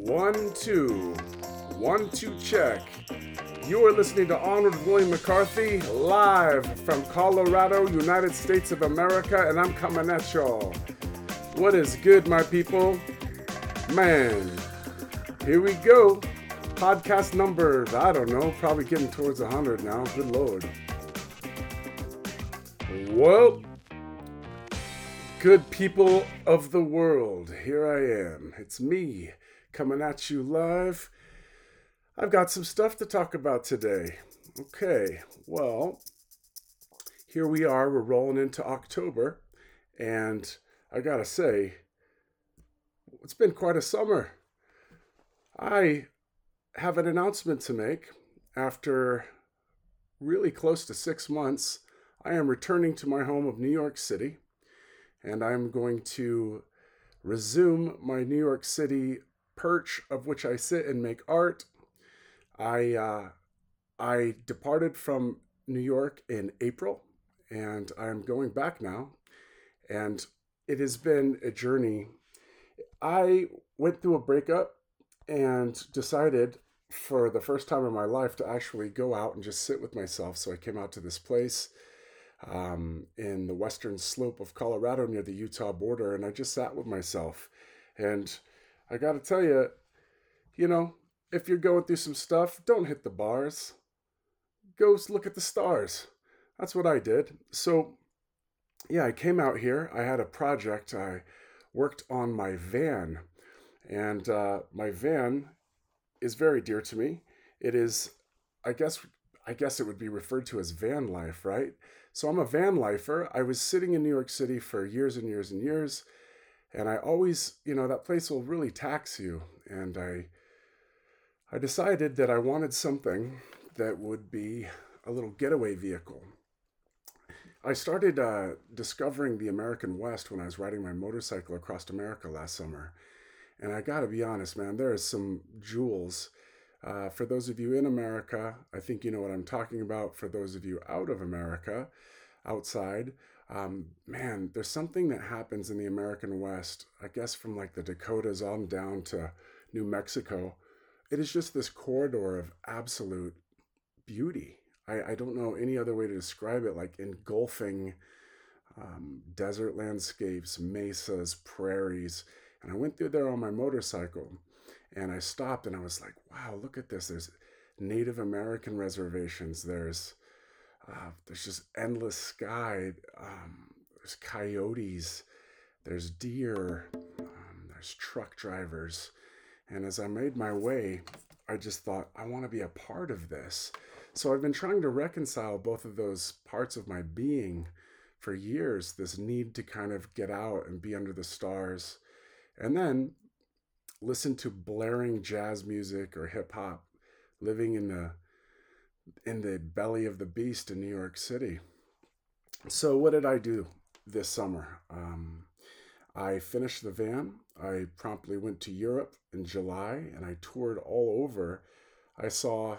1, 2, 1, 2, check. You are listening to Onward with William McCarthy, live from Colorado, United States of America, and I'm coming at y'all. What is good, my people? Man, here we go. Podcast number, I don't know, probably getting towards 100 now. Good Lord. Well, good people of the world, here I am. It's me, coming at you live. I've got some stuff to talk about today. Okay, well, here we are. We're rolling into October, and I gotta say, it's been quite a summer. I have an announcement to make. After really close to 6 months, I am returning to my home of New York City, and I'm going to resume my New York City perch of which I sit and make art. I departed from New York in April, and I'm going back now, and it has been a journey. I went through a breakup and decided for the first time in my life to actually go out and just sit with myself. So I came out to this place in the western slope of Colorado near the Utah border, and I just sat with myself. And I gotta tell you, you know, if you're going through some stuff, don't hit the bars. Go look at the stars. That's what I did. So, yeah, I came out here. I had a project. I worked on my van. And my van is very dear to me. It is, I guess it would be referred to as van life, right? So I'm a van lifer. I was sitting in New York City for years and years and years. And I always, you know, that place will really tax you. And I decided that I wanted something that would be a little getaway vehicle. I started discovering the American West when I was riding my motorcycle across America last summer. And I gotta be honest, man, there is some jewels. For those of you in America, I think you know what I'm talking about. For those of you out of America, outside, man, there's something that happens in the American West, I guess from like the Dakotas on down to New Mexico. It is just this corridor of absolute beauty. I don't know any other way to describe it, like engulfing desert landscapes, mesas, prairies. And I went through there on my motorcycle, and I stopped and I was like, wow, look at this. There's Native American reservations. There's just endless sky. There's coyotes. There's deer. There's truck drivers. And as I made my way, I just thought, I want to be a part of this. So I've been trying to reconcile both of those parts of my being for years, this need to kind of get out and be under the stars, and then listen to blaring jazz music or hip hop, living in the belly of the beast in New York City. So what did I do this summer? I finished the van. I promptly went to Europe in July, and I toured all over. I saw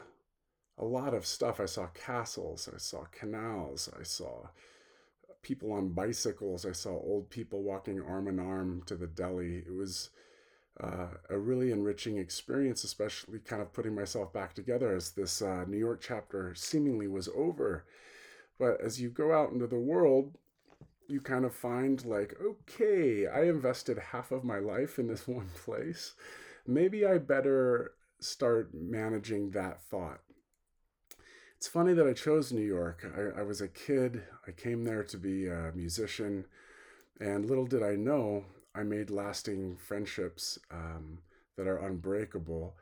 a lot of stuff. I saw castles. I saw canals. I saw people on bicycles. I saw old people walking arm in arm to the deli. It was a really enriching experience, especially kind of putting myself back together as this New York chapter seemingly was over. But as you go out into the world, you kind of find like, okay, I invested half of my life in this one place. Maybe I better start managing that thought. It's funny that I chose New York. I was a kid. I came there to be a musician. And little did I know, I made lasting friendships that are unbreakable.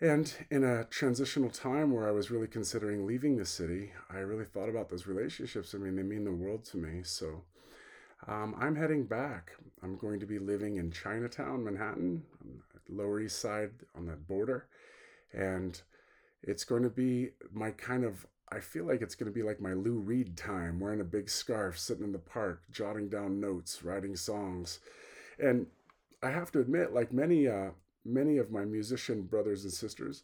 And in a transitional time where I was really considering leaving the city, I really thought about those relationships. I mean, they mean the world to me. So I'm heading back. I'm going to be living in Chinatown, Manhattan, Lower East Side on that border. And it's going to be my kind of, I feel like it's going to be like my Lou Reed time, wearing a big scarf, sitting in the park, jotting down notes, writing songs. And I have to admit, like many of my musician brothers and sisters,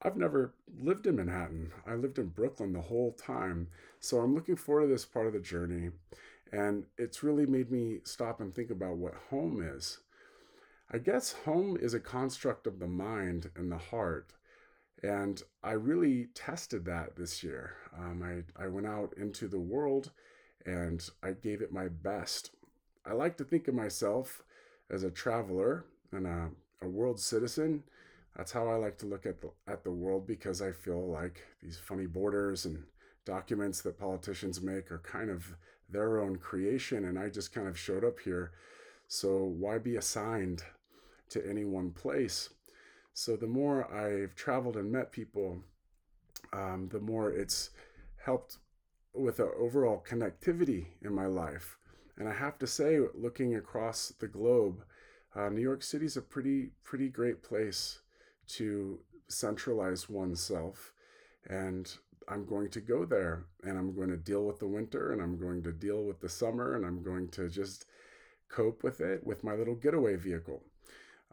I've never lived in Manhattan. I lived in Brooklyn the whole time. So I'm looking forward to this part of the journey. And it's really made me stop and think about what home is. I guess home is a construct of the mind and the heart. And I really tested that this year. I went out into the world and I gave it my best. I like to think of myself as a traveler and a world citizen. That's how I like to look at the world, because I feel like these funny borders and documents that politicians make are kind of their own creation, and I just kind of showed up here. So why be assigned to any one place? So the more I've traveled and met people, the more it's helped with an overall connectivity in my life. And I have to say, looking across the globe, New York City is a pretty great place to centralize oneself. And I'm going to go there, and I'm going to deal with the winter, and I'm going to deal with the summer, and I'm going to just cope with it with my little getaway vehicle.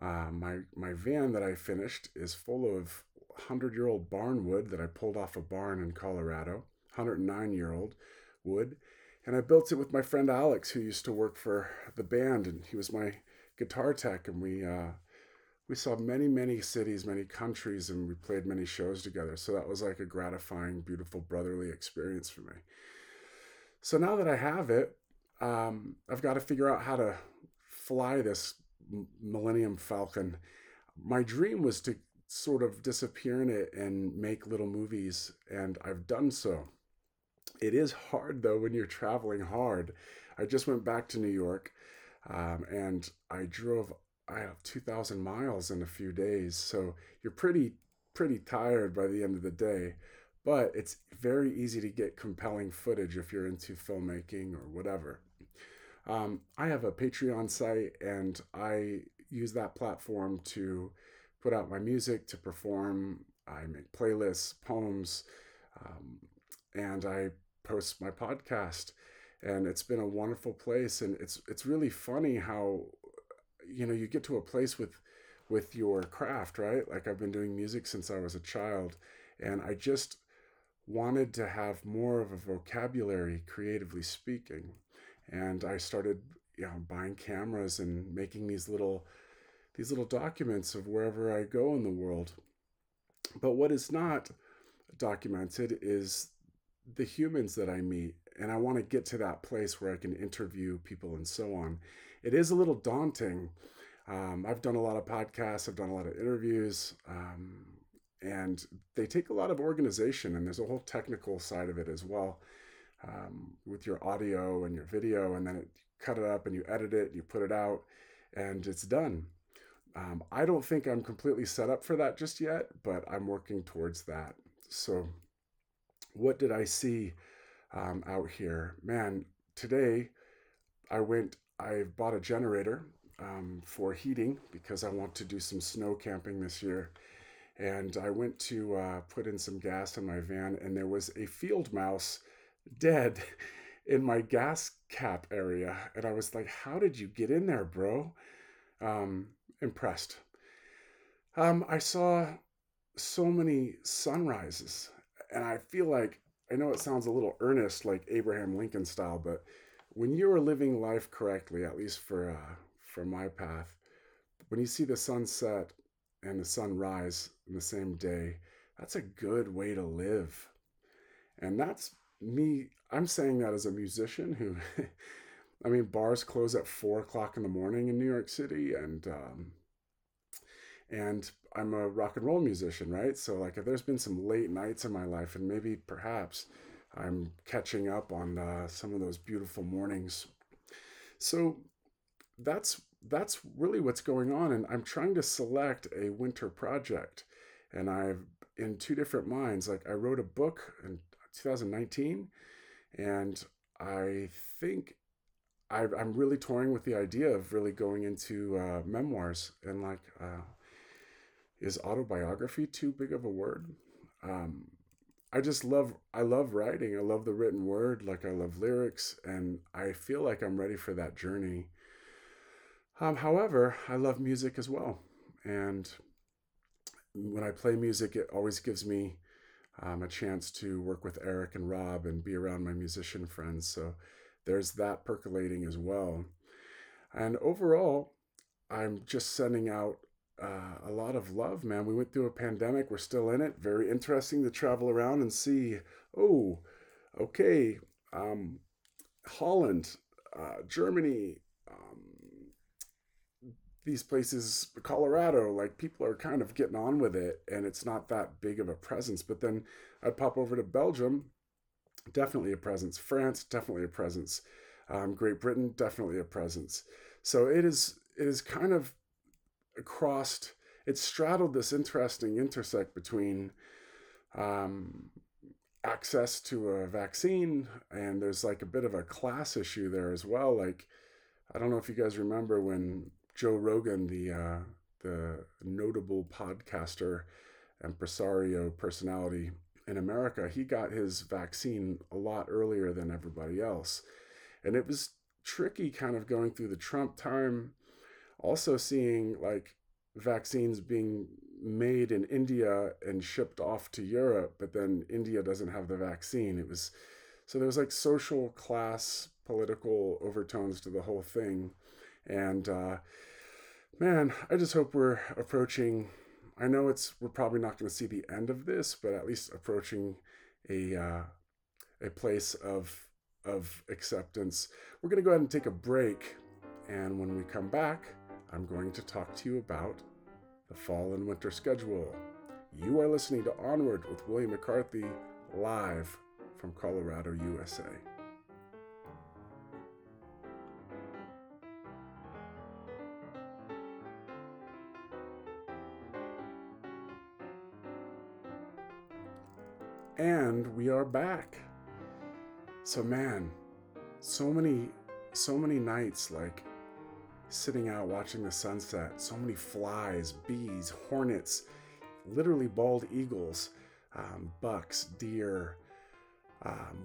My van that I finished is full of 100-year-old barn wood that I pulled off a barn in Colorado, 109-year-old wood. And I built it with my friend Alex, who used to work for the band, and he was my guitar tech, and we saw many, many cities, many countries, and we played many shows together. So that was like a gratifying, beautiful, brotherly experience for me. So now that I have it, I've got to figure out how to fly this Millennium Falcon. My dream was to sort of disappear in it and make little movies, and I've done so. It is hard, though, when you're traveling hard. I just went back to New York, and I drove 2,000 miles in a few days, so you're pretty tired by the end of the day, but it's very easy to get compelling footage if you're into filmmaking or whatever. I have a Patreon site, and I use that platform to put out my music, to perform. I make playlists, poems, and I post my podcast, and it's been a wonderful place. And it's really funny how, you know, you get to a place with your craft, right? Like, I've been doing music since I was a child, and I just wanted to have more of a vocabulary, creatively speaking. And I started, buying cameras and making these little documents of wherever I go in the world. But what is not documented is the humans that I meet. And I want to get to that place where I can interview people and so on. It is a little daunting. I've done a lot of podcasts. I've done a lot of interviews. And they take a lot of organization. And there's a whole technical side of it as well, with your audio and your video. And then you cut it up and you edit it and you put it out. And it's done. I don't think I'm completely set up for that just yet. But I'm working towards that. So what did I see out here? Man, today I bought a generator for heating, because I want to do some snow camping this year. And I went to put in some gas in my van, and there was a field mouse dead in my gas cap area. And I was like, how did you get in there, bro? Impressed. I saw so many sunrises, and I feel like, I know it sounds a little earnest, like Abraham Lincoln style, but when you are living life correctly, at least for my path, when you see the sunset and the sunrise in the same day, that's a good way to live. And that's me. I'm saying that as a musician who, I mean, bars close at 4:00 in the morning in New York City, and I'm a rock and roll musician, right? So like, if there's been some late nights in my life, and maybe perhaps I'm catching up on some of those beautiful mornings. So that's really what's going on. And I'm trying to select a winter project. And I've in two different minds, like I wrote a book in 2019, and I think I'm really toying with the idea of really going into memoirs and like, is autobiography too big of a word? I love writing. I love the written word. Like, I love lyrics, and I feel like I'm ready for that journey. However, I love music as well. And when I play music, it always gives me a chance to work with Eric and Rob and be around my musician friends. So there's that percolating as well. And overall, I'm just sending out a lot of love, man. We went through a pandemic. We're still in it. Very interesting to travel around and see, oh, okay, Holland, Germany, these places, Colorado, like people are kind of getting on with it and it's not that big of a presence. But then I'd pop over to Belgium, definitely a presence. France, definitely a presence. Great Britain, definitely a presence. So it is kind of crossed, it's straddled this interesting intersect between access to a vaccine, and there's like a bit of a class issue there as well. Like, I don't know if you guys remember when Joe Rogan, the notable podcaster impresario personality in America, he got his vaccine a lot earlier than everybody else. And it was tricky kind of going through the Trump time, also seeing like vaccines being made in India and shipped off to Europe, but then India doesn't have the vaccine. It was, so there was like social, class, political overtones to the whole thing. And man, I just hope we're approaching, I know we're probably not going to see the end of this, but at least approaching a place of acceptance. We're going to go ahead and take a break. And when we come back, I'm going to talk to you about the fall and winter schedule. You are listening to Onward with William McCarthy, live from Colorado, USA. And we are back. So man, so many nights like sitting out watching the sunset, so many flies, bees, hornets, literally bald eagles, bucks, deer,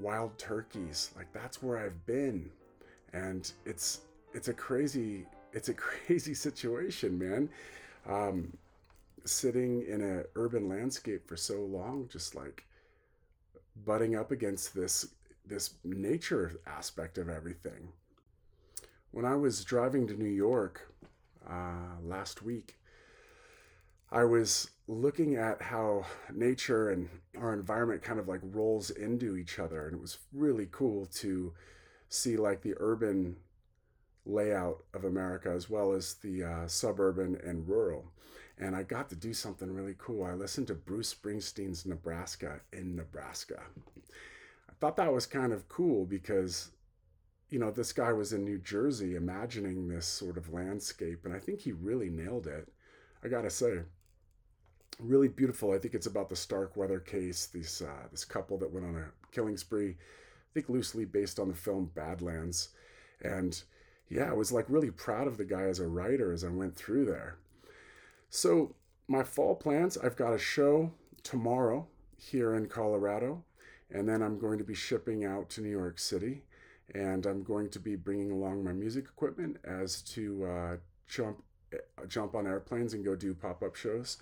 wild turkeys. Like that's where I've been. And it's a crazy situation, man. Sitting in an urban landscape for so long, just like butting up against this nature aspect of everything. When I was driving to New York last week, I was looking at how nature and our environment kind of like rolls into each other. And it was really cool to see like the urban layout of America as well as the suburban and rural. And I got to do something really cool. I listened to Bruce Springsteen's Nebraska in Nebraska. I thought that was kind of cool because, you know, this guy was in New Jersey imagining this sort of landscape, and I think he really nailed it. I gotta say, really beautiful. I think it's about the Starkweather case, this couple that went on a killing spree, I think loosely based on the film Badlands. And yeah, I was like really proud of the guy as a writer as I went through there. So my fall plans, I've got a show tomorrow here in Colorado, and then I'm going to be shipping out to New York City. And I'm going to be bringing along my music equipment as to jump on airplanes and go do pop-up shows.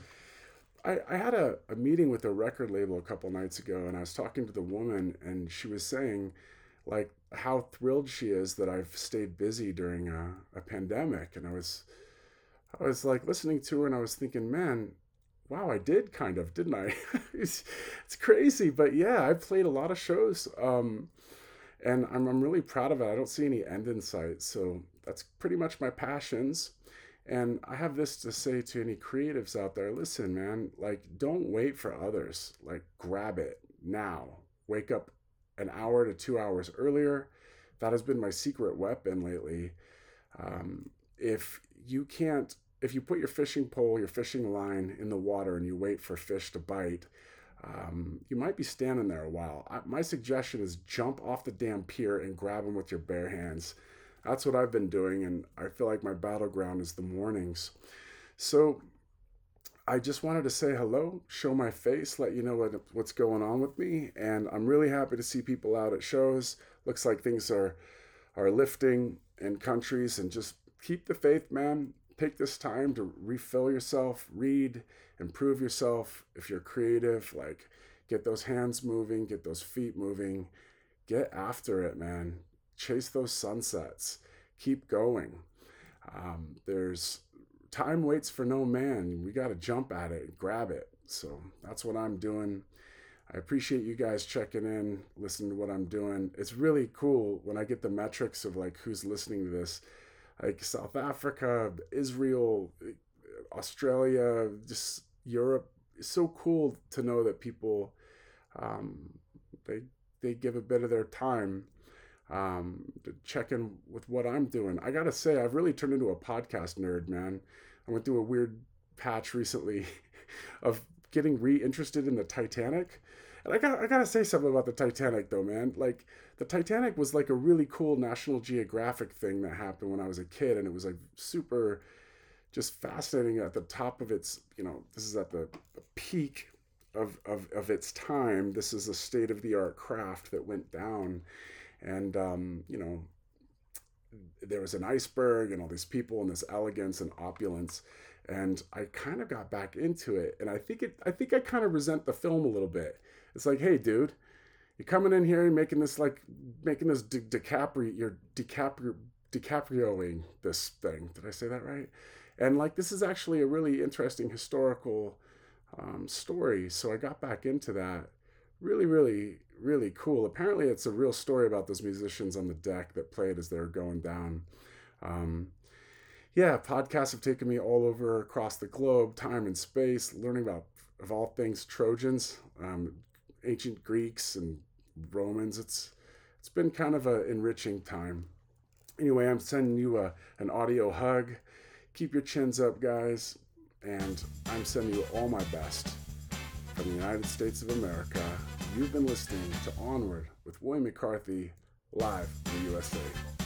I had a meeting with a record label a couple nights ago, and I was talking to the woman, and she was saying like how thrilled she is that I've stayed busy during a pandemic. And I was like listening to her, and I was thinking, man, wow, I did kind of, didn't I? It's crazy, but yeah, I've played a lot of shows. And I'm really proud of it. I don't see any end in sight. So that's pretty much my passions. And I have this to say to any creatives out there. Listen, man, like don't wait for others. Like grab it now. Wake up an hour to 2 hours earlier. That has been my secret weapon lately. If you put your fishing pole, your fishing line in the water and you wait for fish to bite, you might be standing there a while. My suggestion is jump off the damn pier and grab them with your bare hands. That's what I've been doing, and I feel like my battleground is the mornings. So I just wanted to say hello, show my face, let you know what's going on with me, and I'm really happy to see people out at shows. Looks like things are lifting in countries, and just keep the faith, man. Take this time to refill yourself, read, improve yourself. If you're creative, like get those hands moving, get those feet moving, get after it, man. Chase those sunsets. Keep going. There's time waits for no man. We got to jump at it and grab it. So that's what I'm doing. I appreciate you guys checking in, listening to what I'm doing. It's really cool when I get the metrics of like who's listening to this, like South Africa, Israel, Australia, just Europe. It's so cool to know that people, they give a bit of their time to check in with what I'm doing. I gotta say, I've really turned into a podcast nerd, man. I went through a weird patch recently of getting reinterested in the Titanic. And I gotta say something about the Titanic though, man. Like the Titanic was like a really cool National Geographic thing that happened when I was a kid, and it was like super just fascinating at the top of its, you know, this is at the peak of its time. This is a state-of-the-art craft that went down, and you know, there was an iceberg and all these people and this elegance and opulence. And I kind of got back into it, and I think I kind of resent the film a little bit. It's like, hey, dude, you're coming in here and making this DiCaprio, you're DiCaprioing this thing. Did I say that right? And like, this is actually a really interesting historical story. So I got back into that. Really, really, really cool. Apparently, it's a real story about those musicians on the deck that played as they were going down. Yeah, podcasts have taken me all over across the globe, time and space, learning about, of all things, Trojans, ancient Greeks and Romans. It's been kind of an enriching time. Anyway, I'm sending you an audio hug. Keep your chins up, guys. And I'm sending you all my best from the United States of America. You've been listening to Onward with William McCarthy, live from the USA.